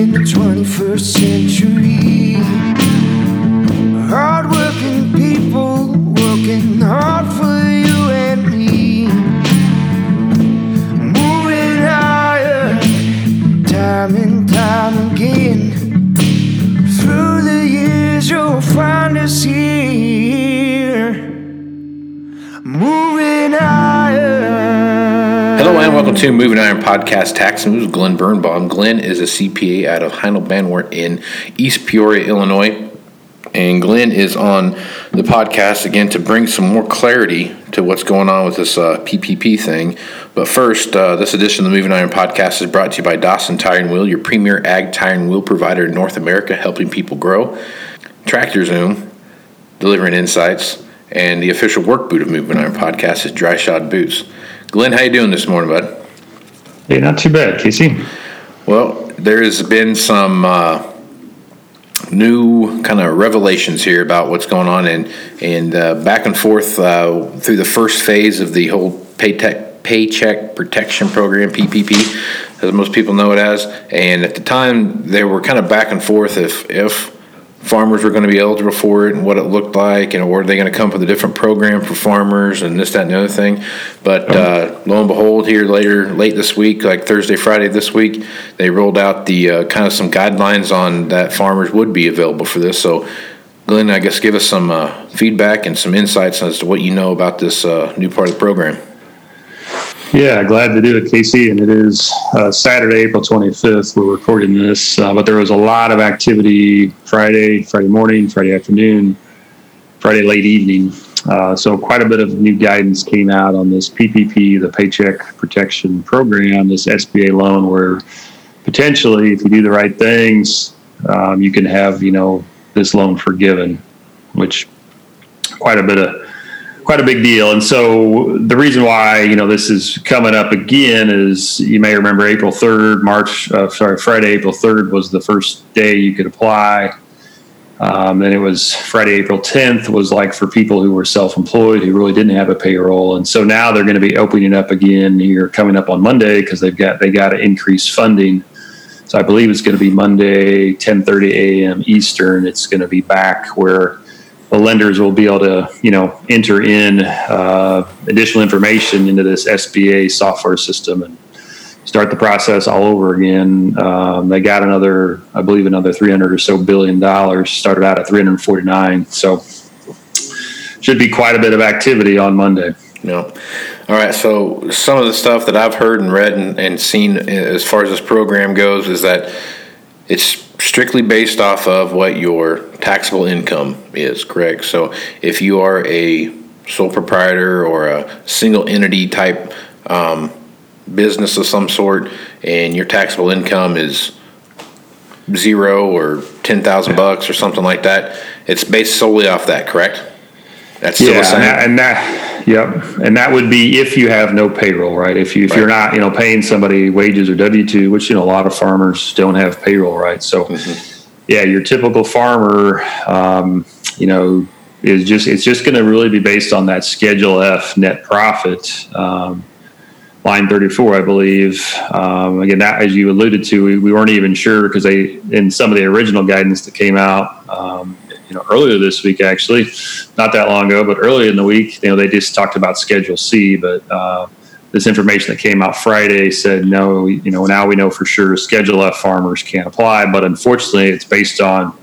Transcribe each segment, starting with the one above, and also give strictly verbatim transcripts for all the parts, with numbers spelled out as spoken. in the twenty-first century. Hard-working people working hard for you and me. Moving higher, time and time again. Through the years you'll find us here. Moving higher. Hello and welcome to Moving Iron Podcast Tax News. Glenn Birnbaum. Glenn is a C P A out of Heinle Banwart in East Peoria, Illinois. And Glenn is on the podcast again to bring some more clarity to what's going on with this uh, P P P thing. But first, uh, this edition of the Moving Iron Podcast is brought to you by Dawson Tire and Wheel, your premier ag tire and wheel provider in North America, helping people grow. Tractor Zoom, delivering insights. And the official work boot of Moving Iron Podcast is Dry Shod Boots. Glenn, how you doing this morning, bud? Hey, not too bad, Casey. Well, there's been some... Uh, new kind of revelations here about what's going on and and uh, back and forth uh, through the first phase of the whole Paycheck Paycheck Protection Program, P P P, as most people know it as. And at the time, they were kind of back and forth if if farmers were going to be eligible for it and what it looked like, and were they going to come with a different program for farmers and this, that, and the other thing. But uh, lo and behold, here later, late this week, like Thursday, Friday this week, they rolled out the uh, kind of some guidelines on that farmers would be available for this. So, Glenn, I guess give us some uh, feedback and some insights as to what you know about this uh, new part of the program. Yeah, glad to do it, Casey. And it is uh, Saturday, April twenty-fifth. We're recording this, uh, but there was a lot of activity Friday, Friday morning, Friday afternoon, Friday late evening. Uh, so quite a bit of new guidance came out on this P P P, the Paycheck Protection Program, this S B A loan, where potentially, if you do the right things, um, you can have, you know, this loan forgiven, which quite a bit of quite a big deal. And so the reason why, you know, this is coming up again is you may remember April third, March, uh, sorry, Friday, April third was the first day you could apply. Um, then it was Friday, April tenth was like for people who were self-employed, who really didn't have a payroll. And so now they're going to be opening up again here coming up on Monday because they've got, they got to increase funding. So I believe it's going to be Monday, ten thirty a.m. Eastern. It's going to be back where the lenders will be able to, you know, enter in uh, additional information into this S B A software system and start the process all over again. Um, they got another, I believe, another three hundred or so billion dollars. Started out at three hundred forty-nine, so should be quite a bit of activity on Monday. Yeah. All right. So some of the stuff that I've heard and read and, and seen as far as this program goes is that it's strictly based off of what your taxable income is, correct? So if you are a sole proprietor or a single entity type um, business of some sort and your taxable income is zero or ten thousand bucks or something like that, it's based solely off that, correct? That's still yeah, the same? And that, yep. And that would be if you have no payroll, right? If you if right. you're not, you know, paying somebody wages or W two, which you know a lot of farmers don't have payroll, right? So, mm-hmm. yeah, your typical farmer, um, you know, is just it's just going to really be based on that Schedule F net profit, um, line thirty-four, I believe. Um, again, that as you alluded to, we, we weren't even sure because they in some of the original guidance that came out. Um, You know, earlier this week, actually, not that long ago, but earlier in the week, you know, they just talked about Schedule C. But uh, this information that came out Friday said, no, you know, now we know for sure Schedule F farmers can't apply. But unfortunately, it's based on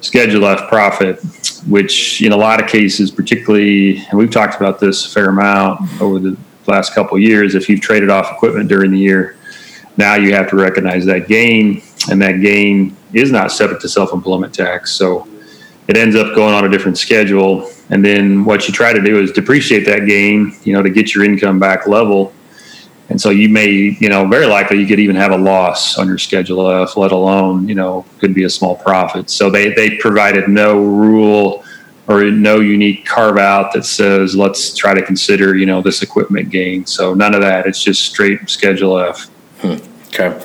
Schedule F profit, which in a lot of cases, particularly, and we've talked about this a fair amount over the last couple of years, if you've traded off equipment during the year, now you have to recognize that gain, and that gain is not subject to self-employment tax. So it ends up going on a different schedule. And then what you try to do is depreciate that gain, you know, to get your income back level. And so you may, you know, very likely you could even have a loss on your Schedule F, let alone, you know, could be a small profit. So they, they provided no rule or no unique carve out that says, let's try to consider, you know, this equipment gain. So none of that. It's just straight Schedule F. Hmm. Okay.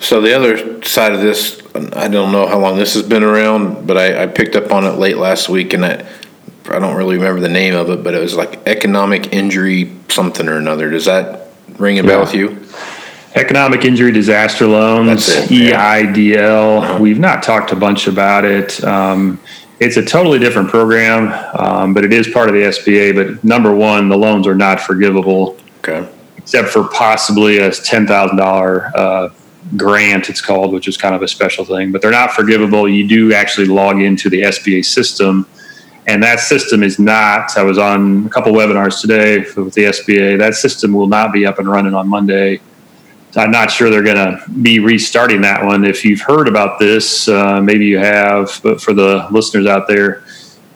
So the other side of this, I don't know how long this has been around, but I, I picked up on it late last week, and I, I don't really remember the name of it, but it was like economic injury something or another. Does that ring a yeah. bell with you? Economic Injury Disaster Loans, it, E I D L. Yeah. We've not talked a bunch about it. Um, it's a totally different program, um, but it is part of the S B A. But number one, the loans are not forgivable, okay, except for possibly a ten thousand dollars uh, grant, it's called, which is kind of a special thing. But they're not forgivable. You do actually log into the S B A system, and that system is not, I was on a couple webinars today with the S B A, that system will not be up and running on Monday. I'm not sure they're going to be restarting that one. If you've heard about this, uh, maybe you have, but for the listeners out there,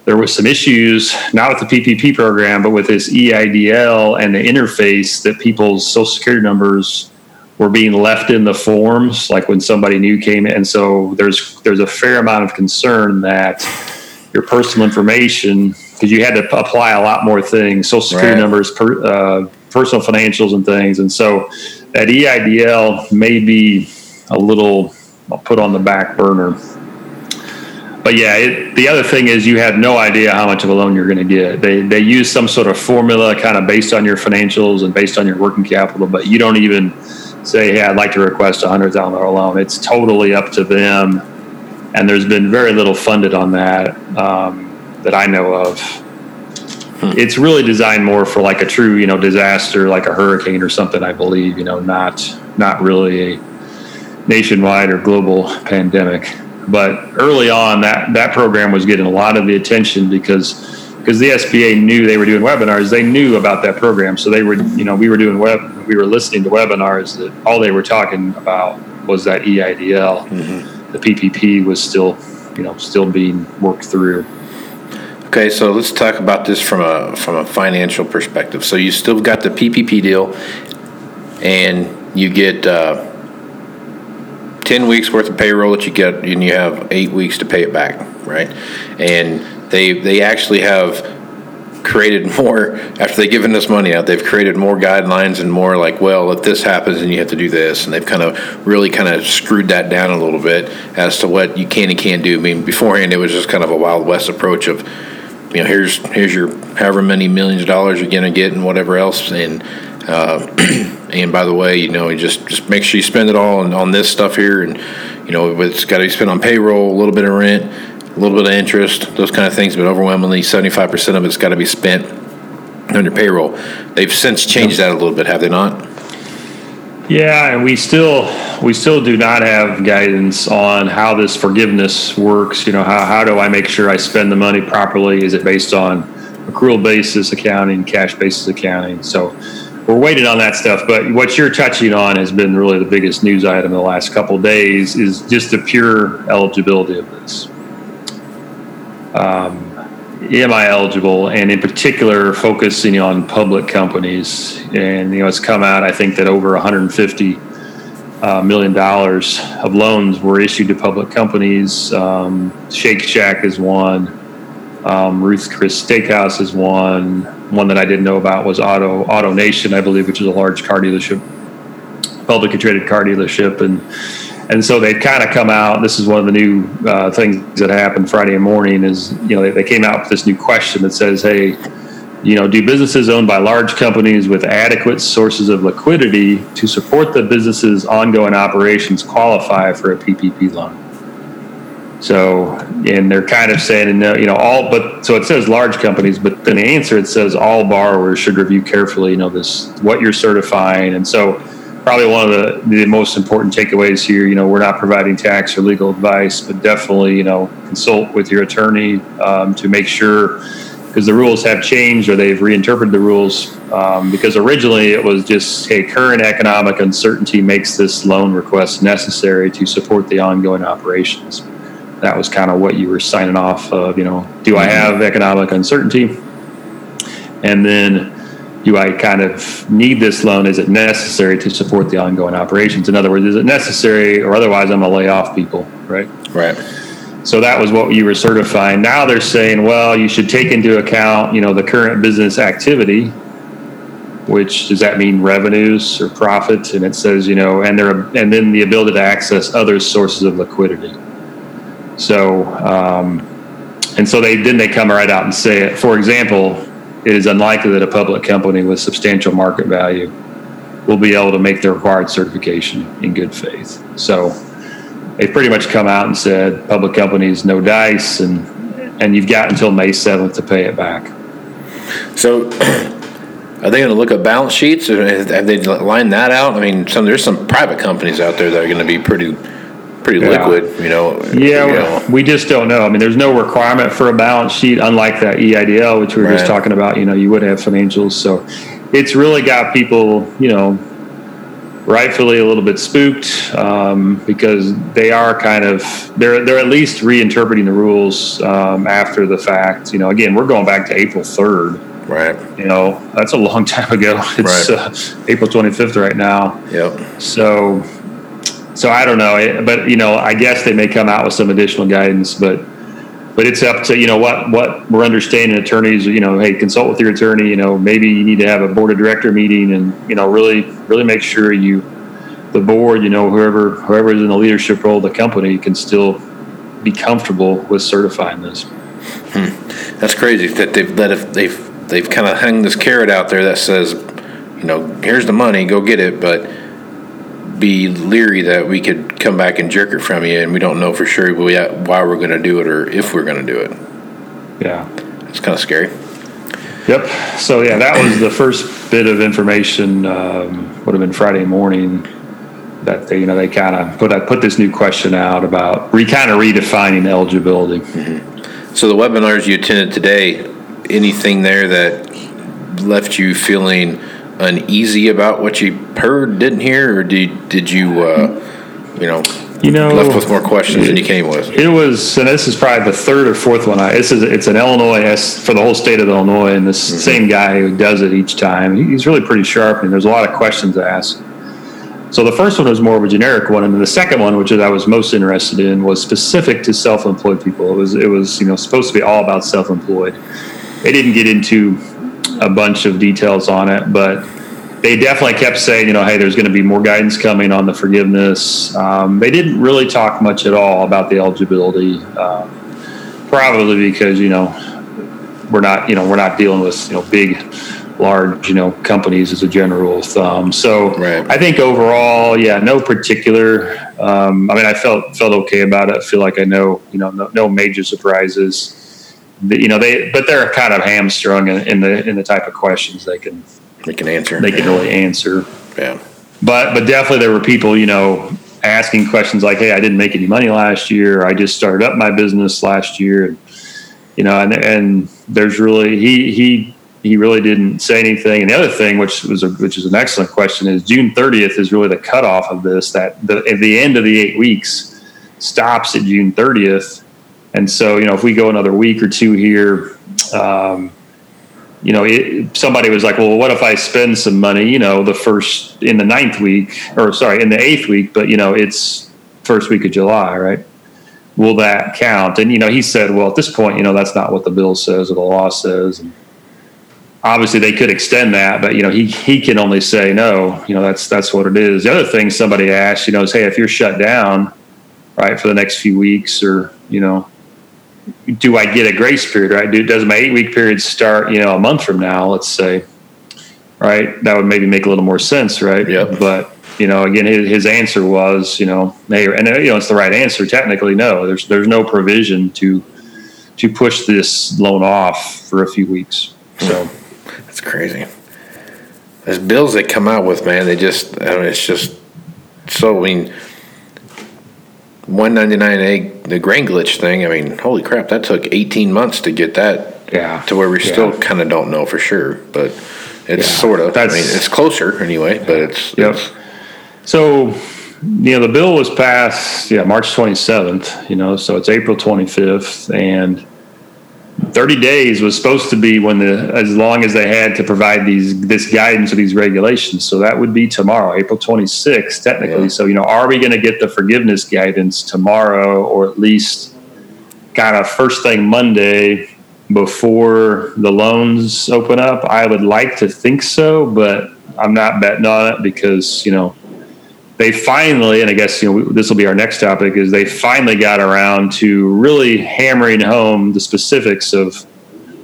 there was some issues, not with the P P P program, but with this E I D L and the interface that people's social security numbers were being left in the forms, like when somebody new came in. And so there's there's a fair amount of concern that your personal information, because you had to apply a lot more things, social security right. numbers, per, uh, personal financials and things. And so that E I D L may be a little put on the back burner. But yeah, it, the other thing is you have no idea how much of a loan you're going to get. They they use some sort of formula kind of based on your financials and based on your working capital, but you don't even say, hey, I'd like to request a one hundred thousand dollars loan. It's totally up to them. And there's been very little funded on that um, that I know of. Hmm. It's really designed more for like a true, you know, disaster, like a hurricane or something, I believe, you know, not not really a nationwide or global pandemic. But early on, that, that program was getting a lot of the attention because because the S B A knew they were doing webinars. They knew about that program. So they were, you know, we were doing web, we were listening to webinars that all they were talking about was that E I D L. Mm-hmm. The P P P was still, you know, still being worked through. Okay, so let's talk about this from a from a financial perspective. So you still got the P P P deal, and you get uh, ten weeks worth of payroll that you get, and you have eight weeks to pay it back, right? And they they actually have created more after they've given this money out. They've created more guidelines and more like, well, if this happens, then you have to do this, and they've kind of really kind of screwed that down a little bit as to what you can and can't do. I mean, beforehand it was just kind of a Wild West approach of, you know, here's here's your however many millions of dollars you're gonna get and whatever else, and uh, and by the way, you know, you just just make sure you spend it all on, on this stuff here, and you know, it's got to be spent on payroll, a little bit of rent, a little bit of interest, those kind of things, but overwhelmingly seventy-five percent of it's got to be spent on your payroll. They've since changed that a little bit, have they not? Yeah, and we still we still do not have guidance on how this forgiveness works. You know, how how do I make sure I spend the money properly? Is it based on accrual basis accounting, cash basis accounting? So we're waiting on that stuff. But what you're touching on has been really the biggest news item in the last couple of days, is just the pure eligibility of this. Um, am I eligible? And in particular, focusing on public companies. And, you know, it's come out, I think, that over one hundred fifty dollars uh, million dollars of loans were issued to public companies. Um, Shake Shack is one. Um, Ruth Chris Steakhouse is one. One that I didn't know about was Auto AutoNation, I believe, which is a large car dealership, publicly traded car dealership. And And so they've kind of come out. This is one of the new uh, things that happened Friday morning is, you know, they, they came out with this new question that says, hey, you know, do businesses owned by large companies with adequate sources of liquidity to support the business's ongoing operations qualify for a P P P loan? So, and they're kind of saying, no, you know, all, but so it says large companies, but then the answer, it says all borrowers should review carefully, you know, this, what you're certifying. And so, probably one of the, the most important takeaways here, you know, we're not providing tax or legal advice, but definitely, you know, consult with your attorney um, to make sure, because the rules have changed or they've reinterpreted the rules, um, because originally it was just, hey, current economic uncertainty makes this loan request necessary to support the ongoing operations. That was kind of what you were signing off of, you know, do I have economic uncertainty? And then, do I kind of need this loan? Is it necessary to support the ongoing operations? In other words, is it necessary, or otherwise I'm going to lay off people, right? Right. So that was what you were certifying. Now they're saying, well, you should take into account, you know, the current business activity, which does that mean revenues or profits? And it says, you know, and there, and then the ability to access other sources of liquidity. So, um, and so they then they come right out and say it. For example, it is unlikely that a public company with substantial market value will be able to make the required certification in good faith. So they've pretty much come out and said, public companies, no dice, and and you've got until May seventh to pay it back. So are they going to look at balance sheets? Have they lined that out? I mean, some there's some private companies out there that are going to be pretty pretty yeah. liquid, you know. Yeah, you know. We just don't know. I mean, there's no requirement for a balance sheet, unlike that E I D L, which we were right. just talking about. You know, you would have financials. So it's really got people, you know, rightfully a little bit spooked um, because they are kind of, they're they're at least reinterpreting the rules um, after the fact. You know, again, we're going back to April third. Right. You know, that's a long time ago. It's right. uh, April twenty-fifth right now. Yep. So, so I don't know. It, but, you know, I guess they may come out with some additional guidance. But but it's up to, you know, what, what we're understanding attorneys, you know, hey, consult with your attorney. You know, maybe you need to have a board of director meeting and, you know, really, really make sure you, the board, you know, whoever whoever is in the leadership role of the company can still be comfortable with certifying this. Hmm. That's crazy that they've, that if they've, they've kind of hung this carrot out there that says, you know, here's the money, go get it, but be leery that we could come back and jerk it from you, and we don't know for sure why we're going to do it or if we're going to do it. Yeah. It's kind of scary. Yep. So, yeah, that was the first bit of information, um, would have been Friday morning, that they, you know, they kind of put, I put this new question out about re kind of redefining eligibility. Mm-hmm. So the webinars you attended today, anything there that left you feeling uneasy about what you heard, didn't hear, or did did you, uh, you know, you know, left with more questions it, than you came with? It was, and this is probably the third or fourth one. I this is it's an Illinois for the whole state of Illinois, and this mm-hmm. same guy who does it each time. He's really pretty sharp, and there's a lot of questions asked. So the first one was more of a generic one, and then the second one, which is I was most interested in, was specific to self-employed people. It was it was you know supposed to be all about self-employed. They didn't get into a bunch of details on it, but they definitely kept saying, you know, hey, there's going to be more guidance coming on the forgiveness. Um, they didn't really talk much at all about the eligibility, uh, probably because, you know, we're not, you know, we're not dealing with, you know, big, large, you know, companies as a general rule of thumb. So right. I think overall, yeah, no particular. Um, I mean, I felt felt okay about it. I feel like I know, you know, no, no major surprises. You know, they, but they're kind of hamstrung in, in the in the type of questions they can they can answer. They can yeah. really answer. Yeah. But but definitely there were people, you know, asking questions like, "Hey, I didn't make any money last year. I just started up my business last year." And, you know, and and there's really he he he really didn't say anything. And the other thing, which was a, which is an excellent question, is June thirtieth is really the cutoff of this. That the at the end of the eight weeks stops at June thirtieth. And so, you know, if we go another week or two here, um, you know, it, somebody was like, well, what if I spend some money, you know, the first in the ninth week or sorry, in the eighth week, but, you know, it's first week of July, right? Will that count? And, you know, he said, well, at this point, you know, that's not what the bill says or the law says. And obviously they could extend that, but, you know, he, he can only say no, you know, that's, that's what it is. The other thing somebody asked, you know, is, hey, if you're shut down, right, for the next few weeks or, you know, do I get a grace period, right? Do, does my eight-week period start, you know, a month from now, let's say, right? That would maybe make a little more sense, right? Yep. But, you know, again, his, his answer was, you know, hey, and, you know, it's the right answer. Technically, no. There's there's no provision to to push this loan off for a few weeks. So that's crazy. Those bills they come out with, man, they just, I mean, it's just so, I mean, one ninety-nine A, the grain glitch thing, I mean, holy crap, that took eighteen months to get that yeah. to where we yeah. still kind of don't know for sure, but it's yeah. sort of, That's, I mean, it's closer anyway, but it's, yep. it's... So, you know, the bill was passed, yeah, March twenty-seventh, you know, so it's April twenty-fifth, and thirty days was supposed to be when the, as long as they had to provide these, this guidance or these regulations. So that would be tomorrow, April twenty-sixth, technically. Yeah. So, you know, are we going to get the forgiveness guidance tomorrow, or at least kind of first thing Monday before the loans open up? I would like to think so, but I'm not betting on it because, you know, they finally, and I guess, you know, this will be our next topic, is they finally got around to really hammering home the specifics of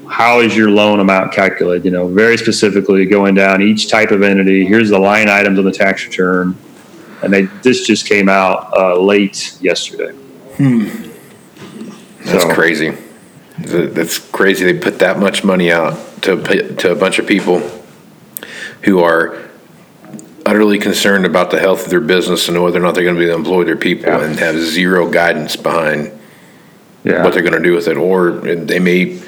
how is your loan amount calculated? You know, very specifically going down each type of entity. Here's the line items on the tax return. And they, this just came out uh, late yesterday. Hmm. That's so crazy. That's crazy. They put that much money out to to a bunch of people who are utterly concerned about the health of their business and whether or not they're going to be able to employ their people, yeah. and have zero guidance behind yeah. what they're going to do with it. Or they may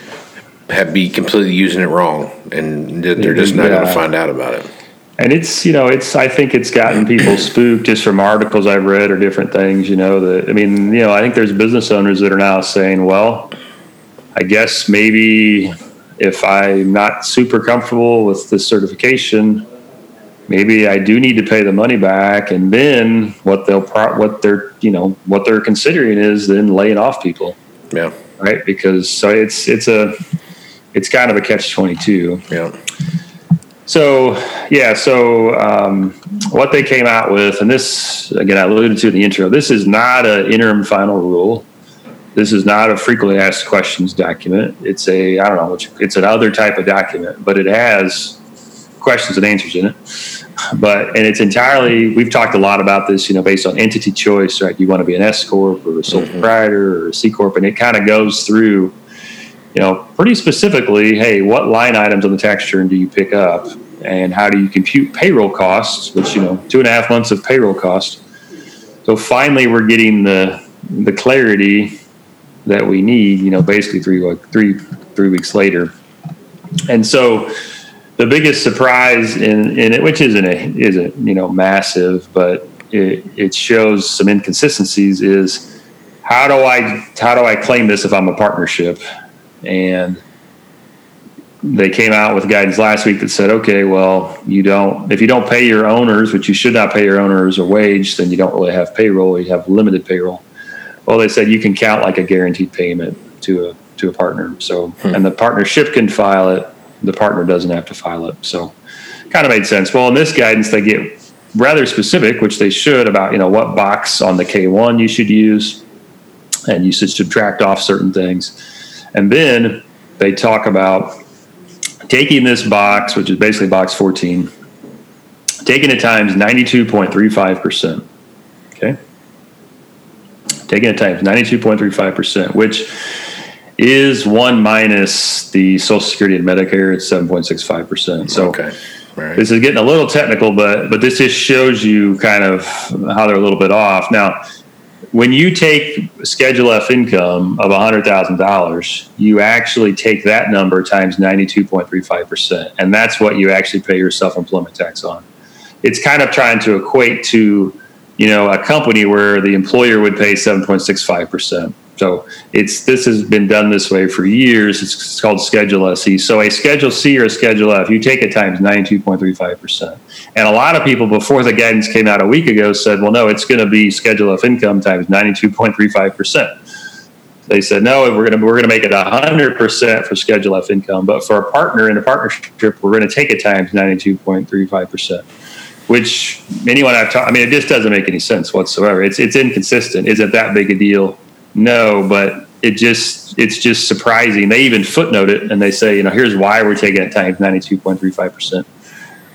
have be completely using it wrong, and they're just not yeah. going to find out about it. And it's, you know, it's, I think it's gotten people spooked just from articles I've read or different things, you know, that, I mean, you know, I think there's business owners that are now saying, well, I guess maybe if I'm not super comfortable with this certification, maybe I do need to pay the money back. And then what they'll, pro- what they're, you know, what they're considering is then laying off people. Yeah. Right. Because so it's, it's a, it's kind of a catch twenty-two. Yeah. So, yeah, so um, what they came out with, and this, again, I alluded to in the intro, this is not an interim final rule. This is not a frequently asked questions document. It's a, I don't know, it's another type of document, but it has questions and answers in it. But, and it's entirely, we've talked a lot about this, you know, based on entity choice, right? You want to be an S-Corp or a sole proprietor or a C-Corp, and it kind of goes through, you know, pretty specifically, hey, what line items on the tax return do you pick up, and how do you compute payroll costs, which, you know, two and a half months of payroll costs. So finally, we're getting the the clarity that we need, you know, basically three, three, three weeks later. And so the biggest surprise in, in it, which isn't, a, isn't you know, massive, but it, it shows some inconsistencies, is how do I how do I claim this if I'm a partnership? And they came out with guidance last week that said, okay, well, you don't, if you don't pay your owners, which you should not pay your owners a wage, then you don't really have payroll. You have limited payroll. Well, they said you can count like a guaranteed payment to a, to a partner. So, hmm. and the partnership can file it. The partner doesn't have to file it. So kind of made sense. Well, in this guidance, they get rather specific, which they should, about, you know, what box on the K one you should use, and you should subtract off certain things. And then they talk about taking this box, which is basically box fourteen, taking it times ninety-two point three five percent, okay? Taking it times ninety-two point three five percent, which is one minus the Social Security and Medicare. It's seven point six five percent. So okay. Right. This is getting a little technical, but but this just shows you kind of how they're a little bit off. Now, when you take Schedule F income of one hundred thousand dollars, you actually take that number times ninety-two point three five percent, and that's what you actually pay your self-employment tax on. It's kind of trying to equate to, you know, a company where the employer would pay seven point six five percent. So it's this has been done this way for years. It's, it's called Schedule S E. So a Schedule C or a Schedule F, you take it times ninety-two point three five percent. And a lot of people before the guidance came out a week ago said, well, no, it's going to be Schedule F income times ninety-two point three five percent. They said, no, we're going to we're going to make it one hundred percent for Schedule F income. But for a partner in a partnership, we're going to take it times ninety-two point three five percent. Which anyone I've taught, I mean, it just doesn't make any sense whatsoever. It's it's inconsistent. Is it that big a deal? No, but it just it's just surprising. They even footnote it, and they say, you know, here's why we're taking it times ninety-two point three five percent.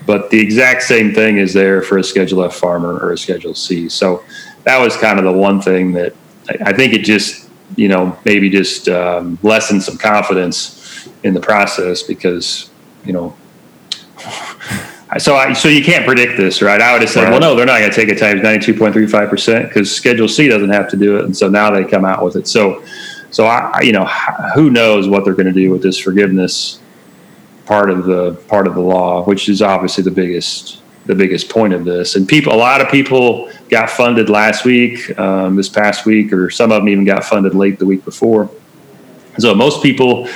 But the exact same thing is there for a Schedule F farmer or a Schedule C. So that was kind of the one thing that I think it just, you know, maybe just um, lessened some confidence in the process because, you know, so I, so you can't predict this, right? I would have said, right. well, no, they're not going to take it times ninety-two point three five percent because Schedule C doesn't have to do it. And so now they come out with it. So, so I, you know, who knows what they're going to do with this forgiveness part of the part of the law, which is obviously the biggest the biggest point of this. And people, a lot of people got funded last week, um, this past week, or some of them even got funded late the week before. So most people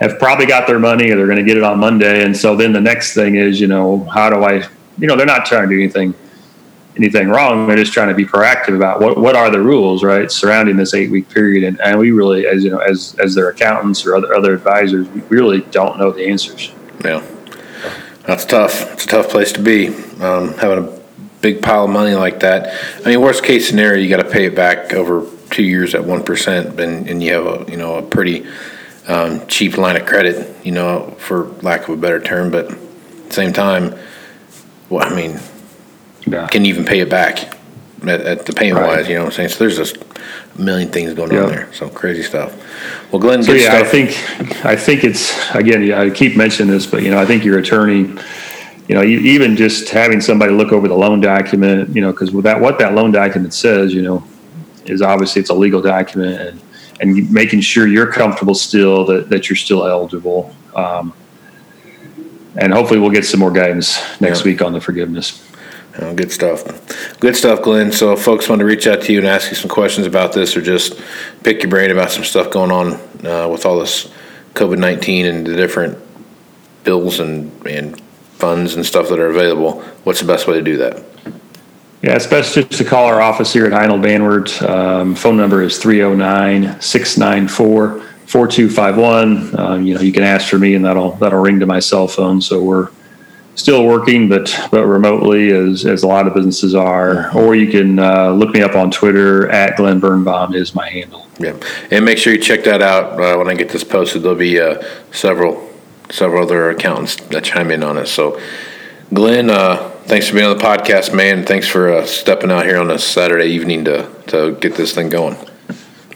have probably got their money, or they're going to get it on Monday. And so then the next thing is, you know, how do I, you know, they're not trying to do anything, anything wrong. They're just trying to be proactive about what, what are the rules, right, surrounding this eight week period. And, and we really, as you know, as, as their accountants or other, other advisors, we really don't know the answers. Yeah. That's tough. It's a tough place to be. Um, having a big pile of money like that. I mean, worst case scenario, you got to pay it back over two years at one percent and, and you have a, you know, a pretty um, cheap line of credit, you know, for lack of a better term. But at the same time, well, I mean, yeah. can you even pay it back at, at the payment right. wise? You know what I'm saying? So there's just a million things going yep. on there. So crazy stuff. Well, Glenn, so, good yeah, stuff. I think, I think it's, again, I keep mentioning this, but, you know, I think your attorney, you know, you, even just having somebody look over the loan document, you know, because with that, what that loan document says, you know, is obviously it's a legal document, and, and making sure you're comfortable still that, that you're still eligible. Um, and hopefully we'll get some more guidance next yeah. week on the forgiveness. Oh, good stuff. Good stuff, Glenn. So if folks want to reach out to you and ask you some questions about this, or just pick your brain about some stuff going on uh, with all this COVID nineteen and the different bills and, and funds and stuff that are available, what's the best way to do that? Yeah, it's best just to call our office here at Heinle Banwart. Um, phone number is three oh nine, six nine four, four two five one. Um, you know, you can ask for me, and that'll that'll ring to my cell phone. So we're still working, but but remotely, as as a lot of businesses are. Or you can uh, look me up on Twitter at Glenn Birnbaum is my handle. Yeah, and make sure you check that out uh, when I get this posted. There'll be uh, several several other accountants that chime in on it. So, Glenn, Uh, thanks for being on the podcast, man. Thanks for uh, stepping out here on a Saturday evening to, to get this thing going.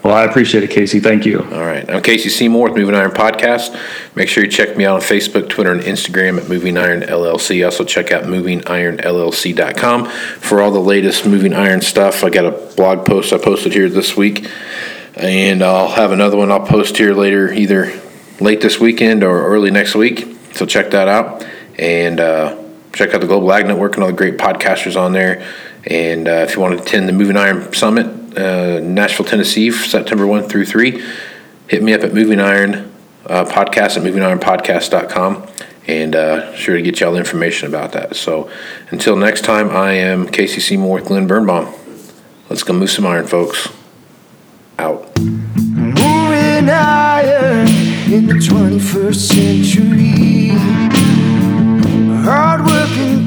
Well, I appreciate it, Casey. Thank you. All right. I'm Casey Seymour with Moving Iron Podcast. Make sure you check me out on Facebook, Twitter, and Instagram at Moving Iron L L C. Also check out moving iron l l c dot com for all the latest Moving Iron stuff. I got a blog post I posted here this week, and I'll have another one I'll post here later, either late this weekend or early next week. So check that out. And, uh, check out the Global Ag Network and all the great podcasters on there. And uh, if you want to attend the Moving Iron Summit, uh, Nashville, Tennessee, September first through third, hit me up at Moving Iron uh, Podcast at moving iron podcast dot com, and uh, sure to get y'all the information about that. So until next time, I am Casey Seymour with Glenn Birnbaum. Let's go move some iron, folks. Out. Moving iron in the twenty-first century. Hard-working